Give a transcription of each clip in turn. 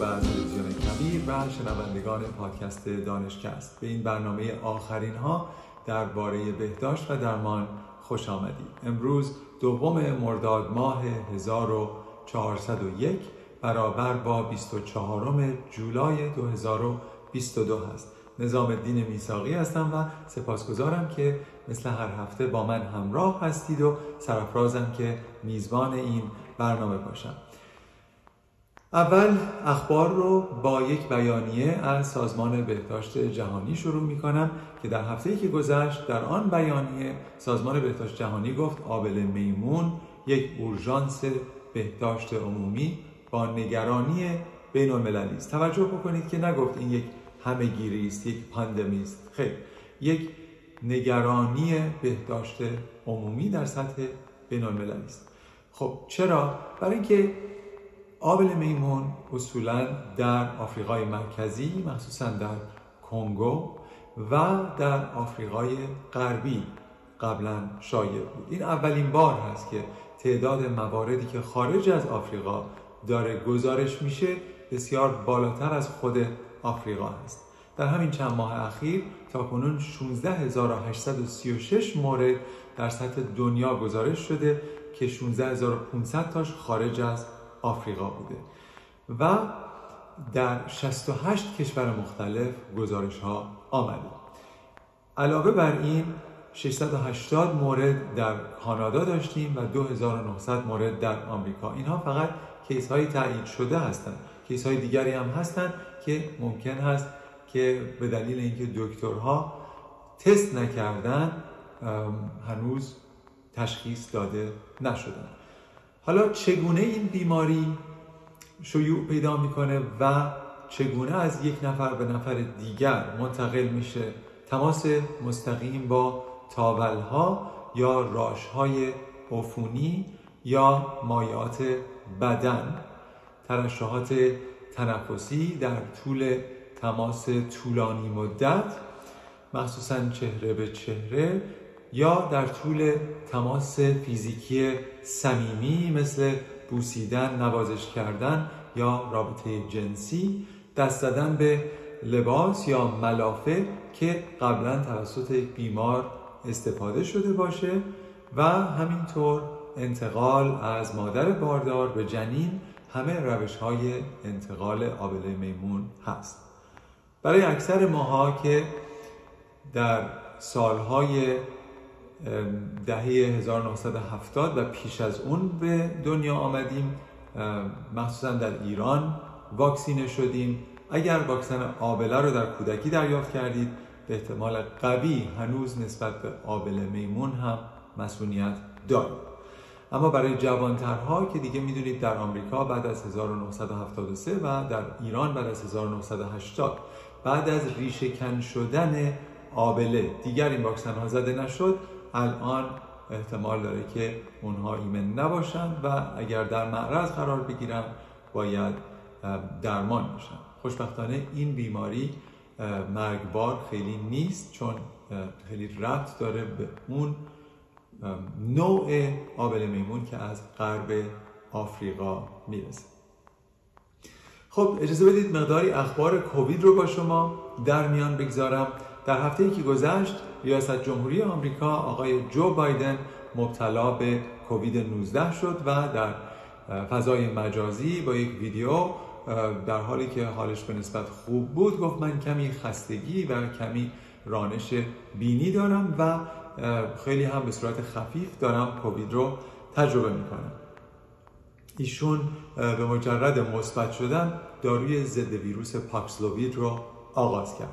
رادیو و تلویزیون کبیر و شنوندگان پادکست دانشکست، به این برنامه آخرین ها درباره بهداشت و درمان خوش آمدید. امروز دوم مرداد ماه 1401 برابر با 24 جولای 2022 هست. نظام دین میثاقی هستم و سپاسگزارم که مثل هر هفته با من همراه هستید و سرفرازم که میزبان این برنامه باشم. اول اخبار رو با یک بیانیه از سازمان بهداشت جهانی شروع میکنم که در هفته‌ای که گذشت در آن بیانیه سازمان بهداشت جهانی گفت آبله میمون یک اورژانس بهداشت عمومی با نگرانی بین‌المللی است. توجه بکنید که نگفت این یک همه‌گیری است، یک پاندمی است. خیر، یک نگرانی بهداشت عمومی در سطح بین‌المللی است. خب چرا؟ برای اینکه آبله میمون اصولاً در آفریقای مرکزی، مخصوصاً در کنگو و در آفریقای غربی قبلاً شایع بود. این اولین بار هست که تعداد مواردی که خارج از آفریقا داره گزارش میشه بسیار بالاتر از خود آفریقا هست. در همین چند ماه اخیر تاکنون 16836 مورد در سطح دنیا گزارش شده که 16500 تاش خارج از آفریقا بوده و در 68 کشور مختلف گزارش ها آمده. علاوه بر این 680 مورد در کانادا داشتیم و 2900 مورد در آمریکا. اینها فقط کیس های تایید شده هستند. کیس های دیگری هم هستند که ممکن هست که به دلیل اینکه دکترها تست نکردن هنوز تشخیص داده نشدن. حالا چگونه این بیماری شیوع پیدا میکنه و چگونه از یک نفر به نفر دیگر منتقل میشه؟ تماس مستقیم با تاولها یا راشهای عفونی یا مایعات بدن، ترشحات تنفسی در طول تماس طولانی مدت، مخصوصاً چهره به چهره، یا در طول تماس فیزیکی صمیمی مثل بوسیدن، نوازش کردن یا رابطه جنسی، دست زدن به لباس یا ملافه که قبلا توسط یک بیمار استفاده شده باشه، و همینطور انتقال از مادر باردار به جنین، همه روش‌های انتقال آبله میمون هست. برای اکثر ماها که در سالهای دهه 1970 و پیش از اون به دنیا آمدیم، مخصوصا در ایران واکسینه شدیم، اگر واکسن آبله رو در کودکی دریافت کردید به احتمال قوی هنوز نسبت به آبله میمون هم مسئولیت دارید. اما برای جوانترها که دیگه میدونید در آمریکا بعد از 1973 و در ایران بعد از 1980 بعد از ریشه کن شدن آبله دیگر این واکسن ها زده نشد. الان احتمال داره که اونها ایمن نباشند و اگر در معرض قرار بگیرن باید درمان بشن. خوشبختانه این بیماری مرگبار خیلی نیست چون خیلی ربط داره به اون نوع آبله میمون که از غرب آفریقا میرسه. خب اجازه بدید مقداری اخبار کووید رو با شما در میان بگذارم. در هفته‌ای که گذشت ریاست جمهوری آمریکا آقای جو بایدن مبتلا به کووید 19 شد و در فضای مجازی با یک ویدیو در حالی که حالش به نسبت خوب بود گفت من کمی خستگی و کمی رانش بینی دارم و خیلی هم به صورت خفیف دارم کووید رو تجربه میکنم. ایشون به مجرد مثبت شدن داروی ضد ویروس پاکسلووید رو آغاز کرد.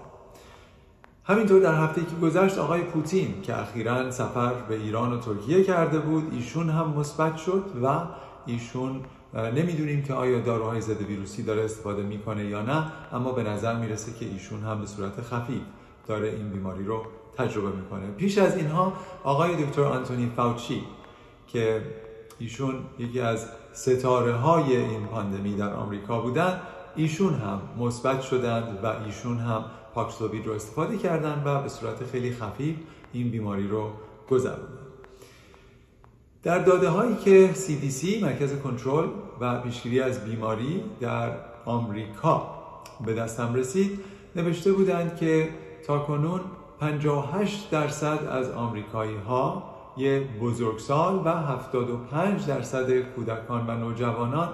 همینطور در هفته‌ای که گذشت آقای پوتین که اخیراً سفر به ایران و ترکیه کرده بود ایشون هم مثبت شد و ایشون نمیدونیم که آیا داروهای ضد ویروسی داره استفاده میکنه یا نه، اما به نظر میرسه که ایشون هم به صورت خفیف داره این بیماری رو تجربه میکنه. پیش از اینها آقای دکتر آنتونی فاوچی که ایشون یکی از ستاره های این پاندمی در آمریکا بودن، ایشون هم مثبت شدند و ایشون هم پاکسلووید رو استفاده کردن و به صورت خیلی خفیف این بیماری رو گذروندن. در داده هایی که CDC مرکز کنترل و پیشگیری از بیماری در آمریکا به دستم رسید، نوشته بودند که تاکنون 58% از آمریکایی‌ها یه بزرگسال و 75% کودکان و نوجوانان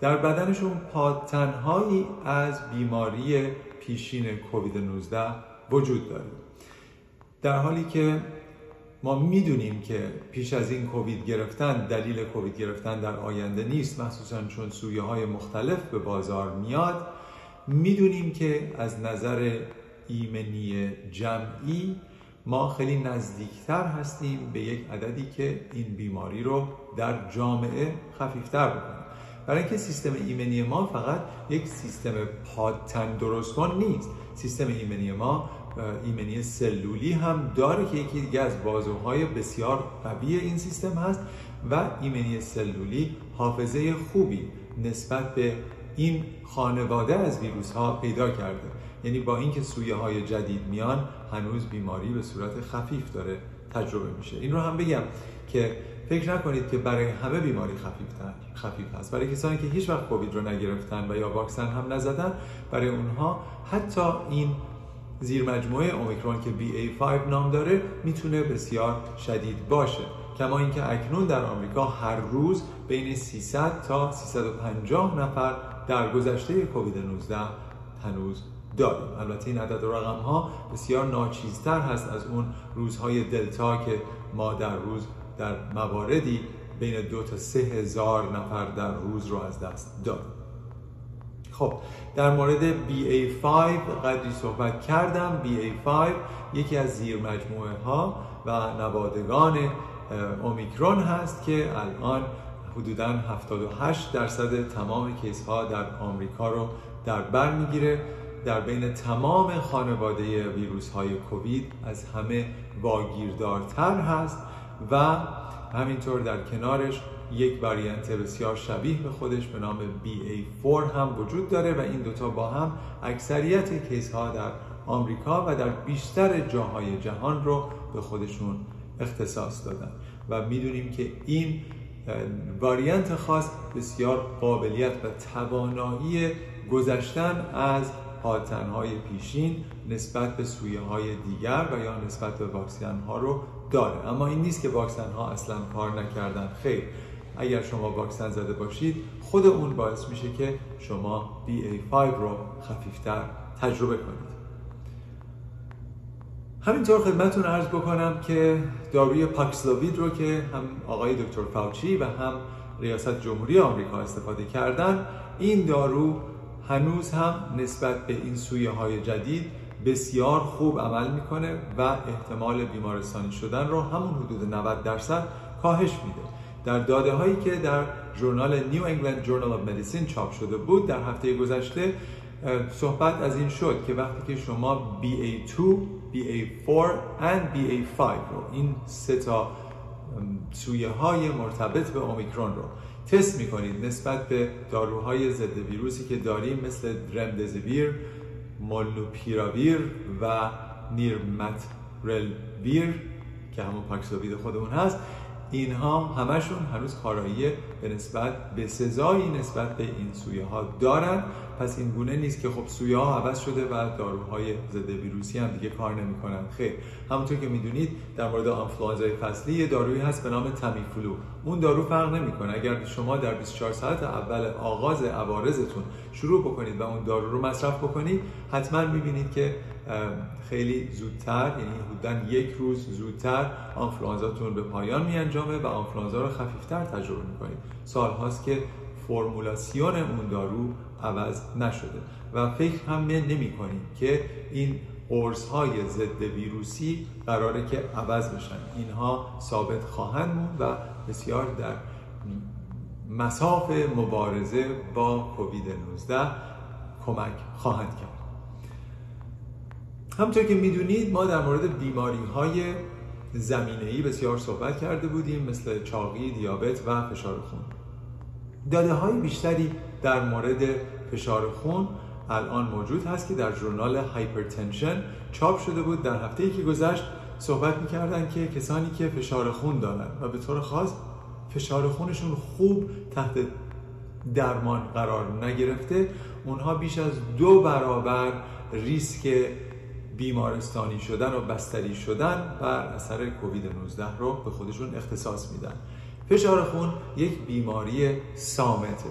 در بدنشون پادتنهایی از بیماری پیشین کووید 19 وجود داره، در حالی که ما میدونیم که پیش از این کووید گرفتن دلیل کووید گرفتن در آینده نیست، مخصوصا چون سویه های مختلف به بازار میاد. میدونیم که از نظر ایمنی جمعی ما خیلی نزدیکتر هستیم به یک عددی که این بیماری رو در جامعه خفیفتر بکنه، برای اینکه سیستم ایمنی ما فقط یک سیستم پادتن درست کن نیست، سیستم ایمنی ما ایمنی سلولی هم داره که یکی دیگه از بازوهای بسیار قوی این سیستم هست و ایمنی سلولی حافظه خوبی نسبت به این خانواده از ویروس ها پیدا کرده، یعنی با اینکه سویه های جدید میان هنوز بیماری به صورت خفیف داره تجربه میشه. این رو هم بگم که فکر نکنید که برای همه بیماری خفیف هست. برای کسانی که هیچ وقت کووید رو نگرفتن و یا واکسن هم نزدن، برای اونها حتی این زیرمجموعه اومیکرون که BA5 نام داره میتونه بسیار شدید باشه. کما اینکه اکنون در آمریکا هر روز بین 300 تا 350 نفر در گذشته کووید 19 هنوز داریم. البته این عدد و رقم ها بسیار ناچیزتر هست از اون روزهای دلتا که ما در روز در مواردی بین 2 تا 3 هزار نفر در روز رو از دست داد. خب در مورد BA5 قدری صحبت کردم. BA5 یکی از زیرمجموعه ها و نوادگان اومیکرون هست که الان حدوداً 78% تمام کیس ها در آمریکا رو در بر میگیره. در بین تمام خانواده ویروس های کووید از همه واگیردارتر هست و همینطور در کنارش یک واریانت بسیار شبیه به خودش به نام BA4 هم وجود داره و این دوتا با هم اکثریت کیس ها در آمریکا و در بیشتر جاهای جهان رو به خودشون اختصاص دادن و میدونیم که این واریانت خاص بسیار قابلیت و توانایی گذشتن از پادتنهای پیشین نسبت به سویه های دیگر و یا نسبت به واکسن ها رو داره. اما این نیست که واکسن ها اصلا کار نکردن، خیر. اگر شما واکسن زده باشید خود اون باعث میشه که شما BA5 رو خفیفتر تجربه کنید. همینطور خدمتون عرض بکنم که داروی پاکسلووید رو که هم آقای دکتر فاوچی و هم ریاست جمهوری آمریکا استفاده کردن، این دارو هنوز هم نسبت به این سویه های جدید بسیار خوب عمل میکنه و احتمال بیمارستانی شدن رو همون حدود 90% کاهش میده. در داده هایی که در ژورنال نیو انگلند جورنال آف مدیسین چاپ شده بود در هفته گذشته صحبت از این شد که وقتی که شما BA2, BA4 and BA5 رو، این سه تا سویه های مرتبط به اومیکرون رو تست میکنید نسبت به داروهای ضد ویروسی که داریم مثل رمدسویر، ملو پیرابیر و نیرمت رل بیر که همون پاکسلووید خودمون هست، اینها همشون هنوز کارایی به سزایی نسبت به این سویه ها دارن. پس این گونه نیست که خب سویه ها عوض شده و داروهای ضد ویروسی هم دیگه کار نمیکنن، خیر. همونطور که میدونید در مورد آنفلوانزای فصلی یه دارویی هست به نام تامیفلو. اون دارو فرق نمیکنه. اگر شما در 24 ساعت اول آغاز عوارضتون شروع بکنید و اون دارو رو مصرف بکنید، حتما میبینید که خیلی زودتر، یعنی حدوداً یک روز زودتر آنفلوانزاتون به پایان میانجامه و آنفلوانزا رو خفیفتر تجربه میکنید. سال هاست که فرمولاسیون اون دارو عوض نشده و فکر هم نمی کنیم که این قرص‌های ضد ویروسی قراره که عوض بشن. اینها ثابت خواهند موند و بسیار در مساف مبارزه با کووید 19 کمک خواهند کرد. همونطور که میدونید ما در مورد بیماری‌های زمینه‌ای بسیار صحبت کرده بودیم مثل چاقی، دیابت و فشار خون. داده‌های بیشتری در مورد فشار خون الان موجود هست که در ژورنال هایپرتنشن چاپ شده بود در هفته‌ای که گذشت. صحبت می‌کردن که کسانی که فشار خون دارن و به طور خاص فشار خونشون خوب تحت درمان قرار نگرفته، اونها بیش از 2 برابر ریسک بیمارستانی شدن و بستری شدن بر اثر کووید 19 رو به خودشون اختصاص میدن. فشار خون یک بیماری صامته.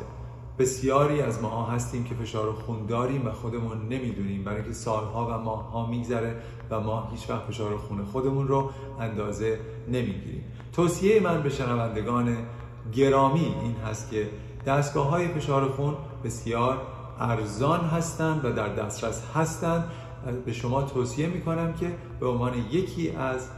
بسیاری از ما هستیم که فشار خون داریم و خودمون نمیدونیم، برای اینکه سالها و ماهها میگذره و ما هیچ وقت فشار خون خودمون رو اندازه نمیگیریم. توصیه من به شنوندگان گرامی این هست که دستگاه‌های فشار خون بسیار ارزان هستند و در دسترس هستند. به شما توصیه میکنم که به عنوان یکی از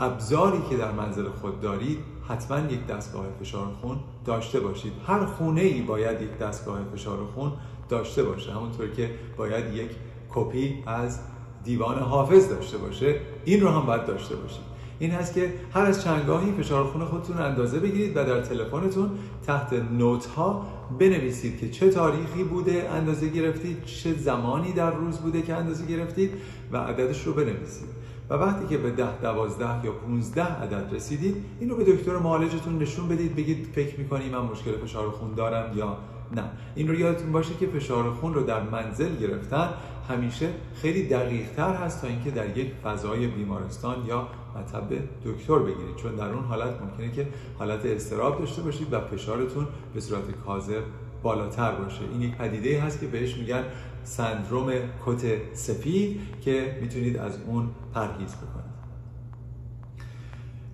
ابزاری که در منزل خود دارید حتما یک دستگاه فشار خون داشته باشید. هر خونه‌ای باید یک دستگاه فشار خون داشته باشه، همونطور که باید یک کپی از دیوان حافظ داشته باشه، این رو هم باید داشته باشید. این هست که هر از چندگاهی فشار خون خودتون اندازه بگیرید و در تلفنتون تحت نوت ها بنویسید که چه تاریخی بوده اندازه گرفتید، چه زمانی در روز بوده که اندازه گرفتید و عددش رو بنویسید. و وقتی که به 10، 12 یا 15 عدد رسیدید، این رو به دکتر معالجتون نشون بدید، بگید فکر می‌کنی من مشکل فشار خون دارم یا نه. این رو یادتون باشه که فشار خون رو در منزل گرفتن همیشه خیلی دقیق‌تر هست تا اینکه در یک فضای بیمارستان یا مطب دکتر بگیرید، چون در اون حالت ممکنه که حالت اضطراب داشته باشید و فشارتون به صورت کاذب بالاتر باشه. این یک پدیده‌ای هست که بهش میگن سندروم کت سفید که میتونید از اون پرهیز بکنید.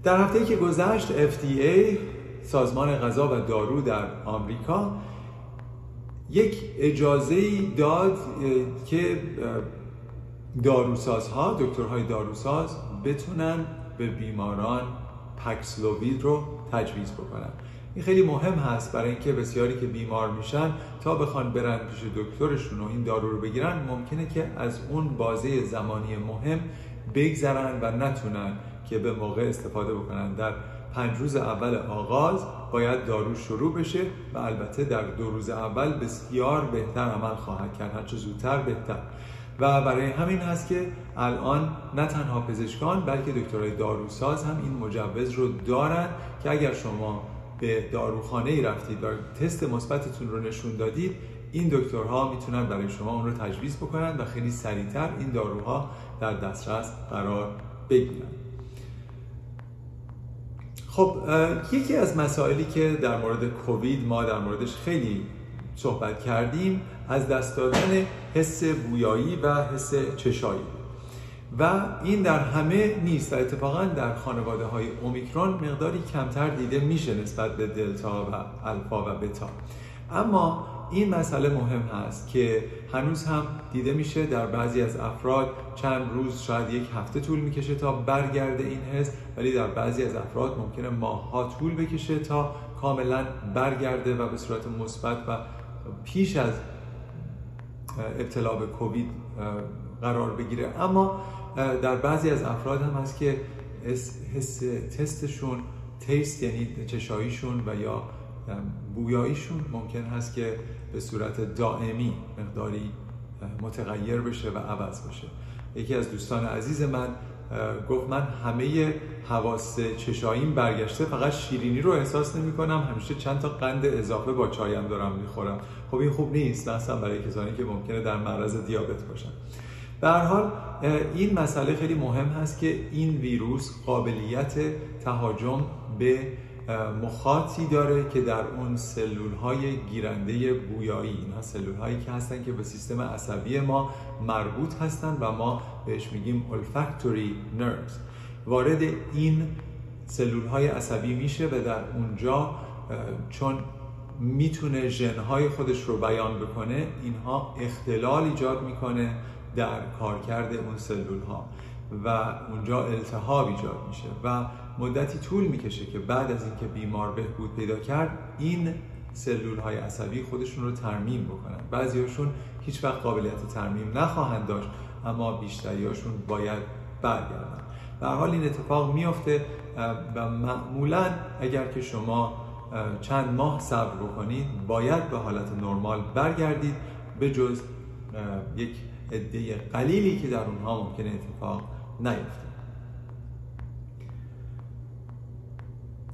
در هفته‌ای که گذشت FDA، سازمان غذا و دارو در آمریکا، یک اجازه‌ای داد که داروسازها، دکترهای داروساز بتونن به بیماران پاکسلووید رو تجویز بکنن. این خیلی مهم هست برای اینکه بسیاری که بیمار میشن تا بخوان برن پیش دکترشون و این دارو رو بگیرن، ممکنه که از اون بازه زمانی مهم بگذرن و نتونن که به موقع استفاده بکنن. در 5 روز اول آغاز باید دارو شروع بشه و البته در 2 روز اول بسیار بهتر عمل خواهد کرد، هرچه زودتر بهتر. و برای همین هست که الان نه تنها پزشکان بلکه دکترهای داروساز هم این مجوز رو دارن که اگر شما به داروخانه‌ای رفتید و تست مثبتتون رو نشون دادید، این دکترها میتونن برای شما اون رو تجویز بکنن و خیلی سریعتر این داروها در دسترس قرار بگیرن. خب، یکی از مسائلی که در مورد کووید ما در موردش خیلی صحبت کردیم از دست دادن حس بویایی و حس چشایی و این در همه نیست و اتفاقا در خانواده های اومیکرون مقداری کمتر دیده میشه نسبت به دلتا و الفا و بتا. اما این مسئله مهم هست که هنوز هم دیده میشه در بعضی از افراد چند روز، شاید یک هفته طول میکشه تا برگرده این حس، ولی در بعضی از افراد ممکنه ماهها طول بکشه تا کاملا برگرده و به صورت مثبت و پیش از ابتلا به کووید قرار بگیره. اما در بعضی از افراد هم هست که حس تستشون، تست یعنی چشاییشون و یا بویاییشون ممکن هست که به صورت دائمی مقداری متغیر بشه و عوض بشه. یکی از دوستان عزیز من گفت من همه حواس چشاییم برگشته، فقط شیرینی رو احساس نمی کنم، همیشه چند تا قند اضافه با چایم دارم میخورم. خب این خوب نیست، مثلا برای کسانی که ممکنه در معرض دیابت باشن. به هر حال این مسئله خیلی مهم هست که این ویروس قابلیت تهاجم به مخاطی داره که در اون سلول‌های گیرنده بویایی، اینها سلول‌هایی که هستن که به سیستم عصبی ما مربوط هستن و ما بهش میگیم olfactory nerves، وارد این سلول‌های عصبی میشه و در اونجا چون میتونه ژن‌های خودش رو بیان بکنه، اینها اختلال ایجاد میکنه در کارکرد اون سلول‌ها و اونجا التهاب ایجاد میشه و مدتی طول میکشه که بعد از اینکه بیمار بهبود پیدا کرد این سلول‌های عصبی خودشون رو ترمیم بکنن. بعضیاشون هیچ وقت قابلیت ترمیم نخواهند داشت، اما بیشتریاشون باید برگردن. به هر حال این اتفاق میفته و معمولاً اگر که شما چند ماه صبر بکنید باید به حالت نرمال برگردید، به جز یک عده قلیلی که در اونها ممکنه اتفاق نیفته.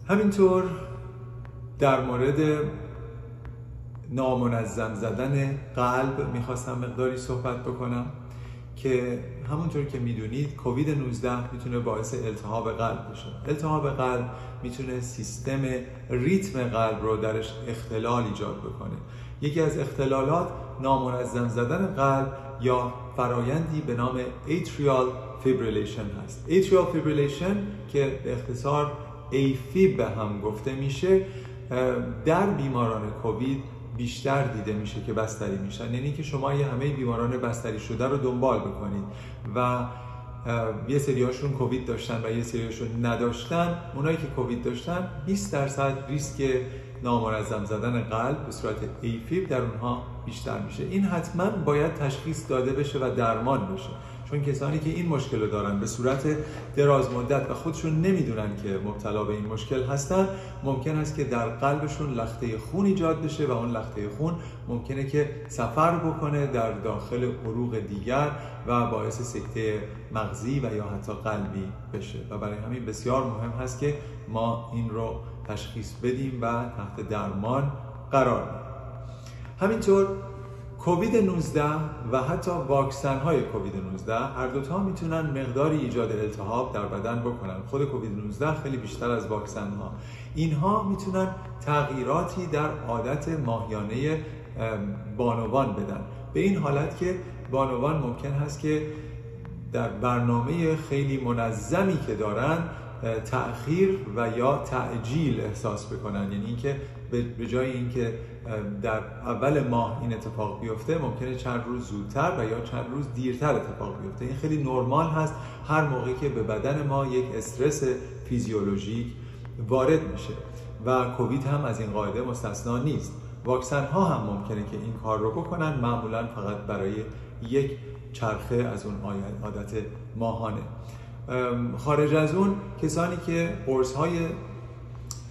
همینطور در مورد نامنظم زدن قلب میخواستم مقداری صحبت بکنم که همونطور که میدونید کووید 19 میتونه باعث التهاب قلب بشه. التهاب قلب میتونه سیستم ریتم قلب رو درش اختلال ایجاد بکنه. یکی از اختلالات نامنظم زدن قلب یا فرایندی به نام ایتریال فیبریلیشن هست. ایتریال فیبریلیشن که به اختصار ایفیب به هم گفته میشه در بیماران کووید بیشتر دیده میشه که بستری میشن، یعنی که شما یه همه بیماران بستری شده رو دنبال بکنید و یه سریاشون کووید داشتن و یه سریاشون نداشتن. اونایی که کووید داشتن 20% ریسک نامنظم زدن قلب به صورت ایفیب در اونها بیشتر میشه. این حتما باید تشخیص داده بشه و درمان بشه، چون کسانی که این مشکل رو دارن به صورت دراز مدت و خودشون نمیدونن که مبتلا به این مشکل هستن، ممکن است که در قلبشون لخته خون ایجاد بشه و اون لخته خون ممکنه که سفر بکنه در داخل عروق دیگر و باعث سکته مغزی و یا حتی قلبی بشه و برای همین بسیار مهم هست که ما این رو تشخیص بدیم و تحت درمان قرار بدیم. همینطور کووید 19 و حتی واکسن های کووید 19 هر دوتا میتونن مقداری ایجاد التهاب در بدن بکنن. خود کووید 19 خیلی بیشتر از واکسن ها. اینها میتونن تغییراتی در عادت ماهیانه بانوان بدن، به این حالت که بانوان ممکن هست که در برنامه خیلی منظمی که دارن تأخیر و یا تعجیل احساس بکنن، یعنی اینکه به جای اینکه در اول ماه این اتفاق بیفته ممکنه چند روز زودتر و یا چند روز دیرتر اتفاق بیفته. این خیلی نرمال هست، هر موقعی که به بدن ما یک استرس فیزیولوژیک وارد میشه و کووید هم از این قاعده مستثنا نیست. واکسن ها هم ممکنه که این کار رو بکنن، معمولا فقط برای یک چرخه از اون عادت ماهانه. خارج از اون کسانی که قرص‌های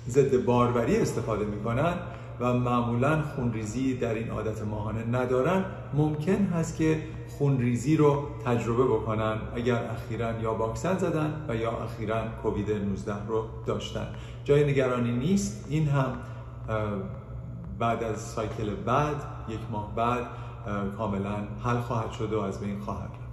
ضد باروری استفاده می‌کنن و معمولاً خونریزی در این عادت ماهانه ندارن، ممکن هست که خونریزی رو تجربه بکنن اگر اخیراً یا واکسن زدن و یا اخیراً کووید 19 رو داشتن. جای نگرانی نیست، این هم بعد از سایکل بعد، یک ماه بعد کاملاً حل خواهد شد و از بین خواهد رفت.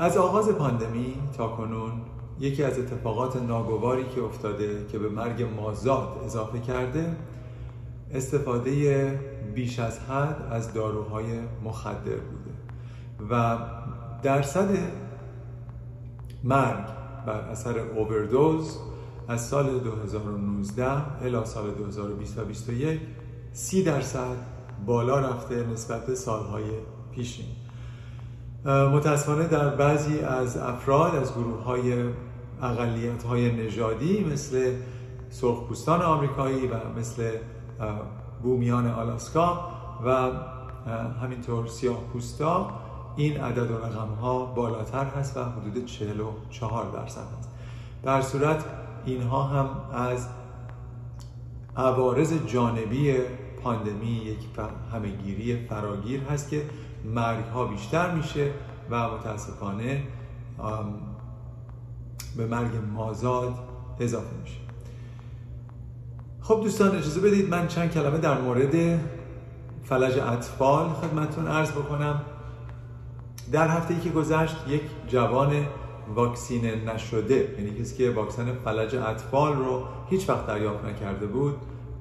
از آغاز پاندمی تا کنون یکی از اتفاقات ناگواری که افتاده که به مرگ مازاد اضافه کرده استفاده بیش از حد از داروهای مخدر بوده و درصد مرگ بر اثر اووردوز از سال 2019 الی سال 2020 تا 2021 30% بالا رفته نسبت به سالهای پیشین. متاسفانه در بعضی از افراد از گروه‌های اقلیت‌های نژادی مثل سرخپوستان آمریکایی و مثل بومیان آلاسکا و همینطور سیاه‌پوستا این عدد و رقم‌ها بالاتر هست و حدود 44% هست. در صورت اینها هم از عوارض جانبی پاندمی یک همه‌گیری فراگیر هست که مرگ ها بیشتر میشه و متاسفانه به مرگ مازاد اضافه میشه. خب دوستان اجازه بدید من چند کلمه در مورد فلج اطفال خدمتتون عرض بکنم. در هفته‌ای که گذشت یک جوان واکسینه نشده، یعنی کسی که واکسن فلج اطفال رو هیچ وقت دریافت نکرده بود،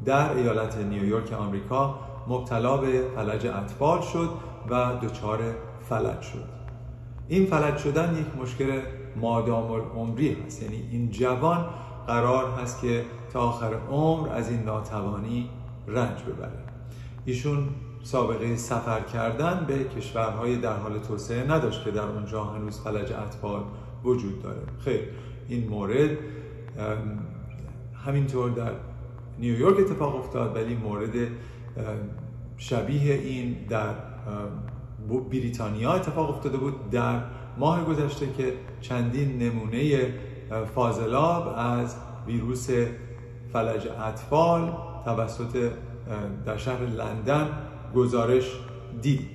در ایالت نیویورک آمریکا مبتلا به فلج اطفال شد و دچار فلج شد. این فلج شدن یک مشکل مادام العمری هست، یعنی این جوان قرار هست که تا آخر عمر از این ناتوانی رنج ببره. ایشون سابقه سفر کردن به کشورهای در حال توسعه نداشت که در اونجا هنوز فلج اطفال وجود داره. خیر، این مورد همینطور در نیویورک اتفاق افتاد، ولی مورد شبیه این در بریتانیا اتفاق افتاده بود در ماه گذشته که چندین نمونه فاضلاب از ویروس فلج اطفال توسط در شهر لندن گزارش دید.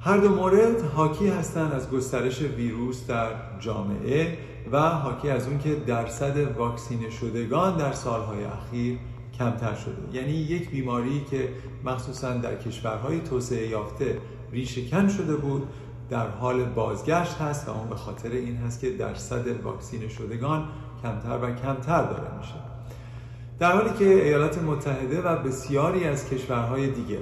هر دو مورد حاکی هستند از گسترش ویروس در جامعه و حاکی از اون که درصد واکسینه شدگان در سالهای اخیر کمتر شده. یعنی یک بیماری که مخصوصاً در کشورهای توسعه یافته ریشه‌کن شده بود در حال بازگشت هست و اون به خاطر این هست که درصد واکسینه شدگان کمتر و کمتر داره میشه، در حالی که ایالات متحده و بسیاری از کشورهای دیگه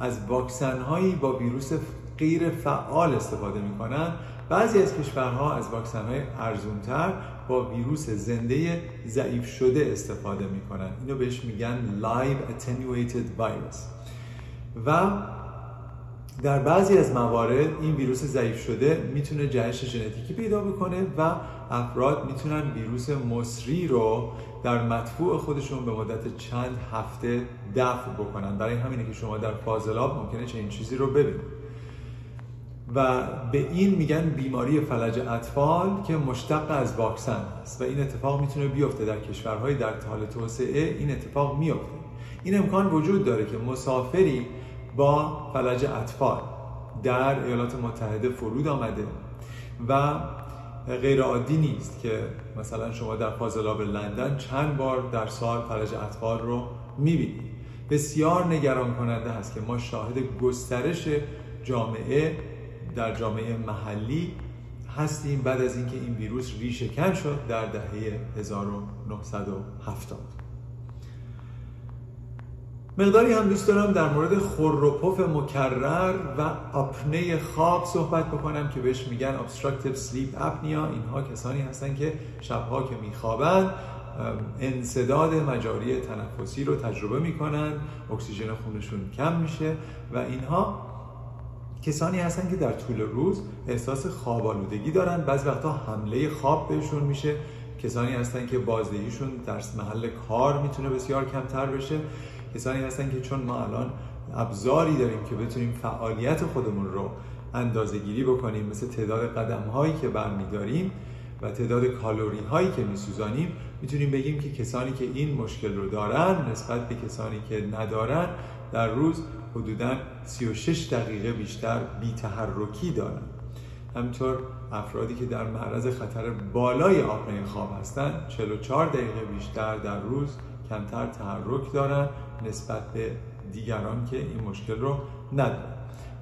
از واکسن‌هایی با ویروس غیر فعال استفاده میکنن. بعضی از کشورها از واکسن‌های ارزونتر با ویروس زنده ضعیف شده استفاده میکنن. اینو بهش میگن live attenuated virus و در بعضی از موارد این ویروس ضعیف شده میتونه جهش ژنتیکی پیدا بکنه و افراد میتونن ویروس مصری رو در مدفوع خودشون به مدت چند هفته دفع بکنن. برای همینه که شما در فاضلاب ممکنه چنین چیزی رو ببینید و به این میگن بیماری فلج اطفال که مشتق از واکسن هست و این اتفاق میتونه بیفته در کشورهای در حال توسعه. این اتفاق میفته، این امکان وجود داره که مسافری با فلج اطفال در ایالات متحده فرود آمده و غیر عادی نیست که مثلا شما در فاضلاب لندن چند بار در سال فلج اطفال رو میبینید. بسیار نگران کننده هست که ما شاهد گسترش جامعه در جامعه محلی هستیم بعد از اینکه این ویروس ریشه کن شد در دهه 1970. مقداری هم دوست دارم در مورد خور و پف مکرر و آپنه خواب صحبت بکنم که بهش میگن Obstructive Sleep Apnea. اینها کسانی هستن که شبها که میخوابن انسداد مجاری تنفسی رو تجربه میکنن، اکسیژن خونشون کم میشه و اینها کسانی هستن که در طول روز احساس خواب آلودگی دارن. بعضی وقتا حمله خواب بهشون میشه. کسانی هستن که بازدهیشون در محل کار میتونه بسیار کمتر بشه. کسانی هستن که چون ما الان ابزاری داریم که بتونیم فعالیت خودمون رو اندازه گیری بکنیم، مثل تعداد قدم هایی که برمیداریم و تعداد کالری هایی که میسوزانیم، میتونیم بگیم که کسانی که این مشکل رو دارن نسبت به کسانی که ندارن در روز حدوداً 36 دقیقه بیشتر بی‌تحرکی دارن. همینطور افرادی که در معرض خطر بالای آپنه خواب هستن 44 دقیقه بیشتر در روز کمتر تحرک دارن نسبت به دیگران که این مشکل رو ندارن.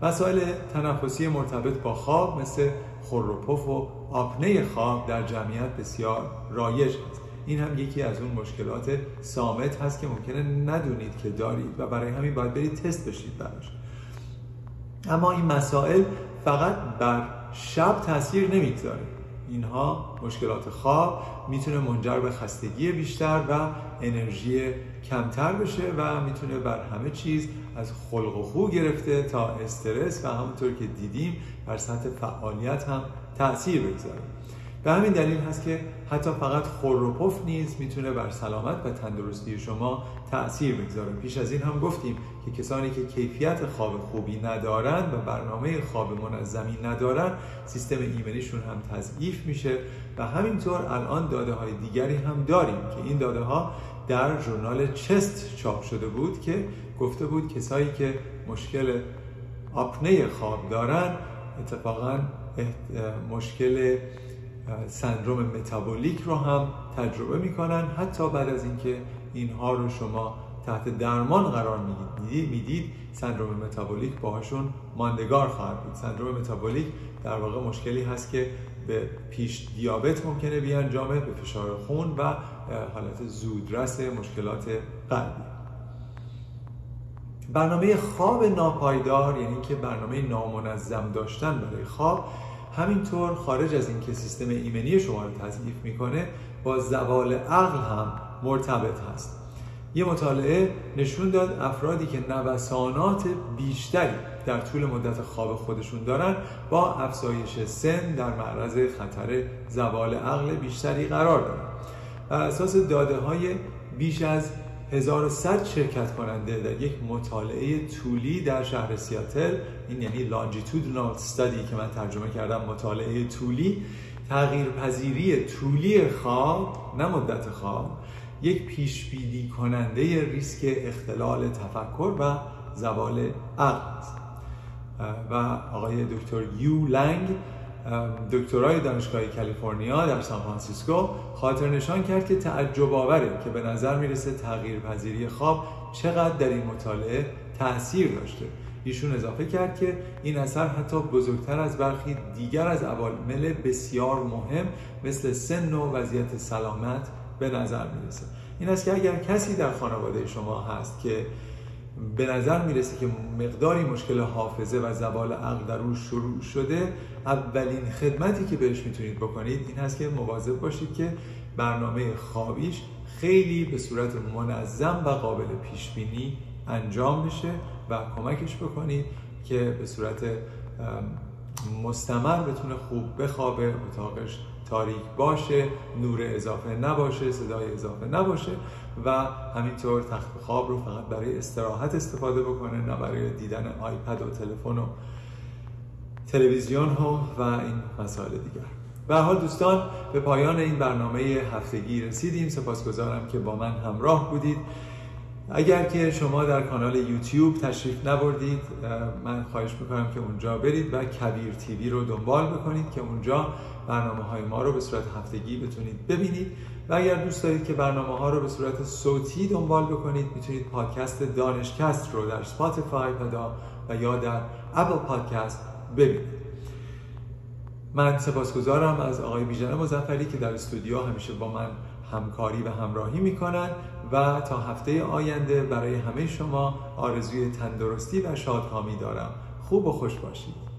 مسائل تنفسی مرتبط با خواب مثل خور و پف و آپنه خواب در جمعیت بسیار رایج هست. این هم یکی از اون مشکلات صامت هست که ممکنه ندونید که دارید و برای همین باید برید تست بشید براش. اما این مسائل فقط بر شب تاثیر نمیگذاره. اینها مشکلات خواب میتونه منجر به خستگی بیشتر و انرژی کمتر بشه و میتونه بر همه چیز از خلق و خو گرفته تا استرس و همونطور که دیدیم بر سطح فعالیت هم تاثیر بگذاره. به همین دلیل هست که حتی فقط خور و پف نیز میتونه بر سلامت و تندرستی شما تأثیر بگذاره. پیش از این هم گفتیم که کسانی که کیفیت خواب خوبی ندارن و برنامه خواب منظمی ندارن، سیستم ایمنیشون هم تضعیف میشه و همینطور الان داده های دیگری هم داریم که این داده ها در ژورنال چست چاپ شده بود که گفته بود کسایی که مشکل آپنه خواب دارن اتفاقا مشکل سندروم متابولیک رو هم تجربه میکنن حتی بعد از اینکه اینها رو شما تحت درمان قرار میدید سندروم متابولیک باهاشون ماندگار خواهد بود. سندروم متابولیک در واقع مشکلی هست که به پیش دیابت ممکنه بیانجامه، به فشار خون و حالت زودرس مشکلات قلبی. برنامه خواب ناپایدار یعنی که برنامه نامنظم داشتن برای خواب همینطور خارج از این که سیستم ایمنی شما رو تضعیف میکنه با زوال عقل هم مرتبط هست. یه مطالعه نشون داد افرادی که نوسانات بیشتری در طول مدت خواب خودشون دارن با افزایش سن در معرض خطر زوال عقل بیشتری قرار دارن. بر اساس داده های بیش از 1100 شرکت کننده در یک مطالعه طولی در شهر سیاتل، این یعنی Longitudinal Study که من ترجمه کردم مطالعه طولی، تغییرپذیری طولی خواب نه مدت خواب، یک پیشبینی کننده ریسک اختلال تفکر و زوال عقل است. و آقای دکتر یو لنگ دکترای دانشگاه کالیفرنیا در سان فرانسیسکو خاطرنشان کرد که تعجب آوره که به نظر میرسه تغییرپذیری خواب چقدر در این مطالعه تأثیر داشته. ایشون اضافه کرد که این اثر حتی بزرگتر از برخی دیگر از عوامل بسیار مهم مثل سن و وضعیت سلامت به نظر میرسه. این است که اگر کسی در خانواده شما هست که به نظر میرسه که مقداری مشکل حافظه و زوال عقل در روش شروع شده، اولین خدمتی که بهش میتونید بکنید این هست که مواظب باشید که برنامه خوابیش خیلی به صورت منظم و قابل پیش بینی انجام بشه و کمکش بکنید که به صورت مستمر بتونه خوب بخوابه، اتاقش تاریک باشه، نور اضافه نباشه، صدای اضافه نباشه و همینطور تخت خواب رو فقط برای استراحت استفاده بکنه، نه برای دیدن آیپد و تلفن و تلویزیون ها و این مسائل دیگر. به هر حال دوستان، به پایان این برنامه هفتگی رسیدیم. سپاسگزارم که با من همراه بودید. اگر که شما در کانال یوتیوب تشریف نبردید، من خواهش میکنم که اونجا برید و کبیر تی وی رو دنبال بکنید که اونجا برنامه های ما رو به صورت هفتگی بتونید ببینید و اگر دوست دارید که برنامه ها رو به صورت صوتی دنبال بکنید، میتونید پادکست دانشکستر رو در اسپاتیفای و یا در اپل پادکست ببینید. من سپاسگزارم از آقای بیژن مظفری که در استودیو همیشه با من همکاری و همراهی میکنن و تا هفته آینده برای همه شما آرزوی تندرستی و شادکامی دارم. خوب و خوش باشید.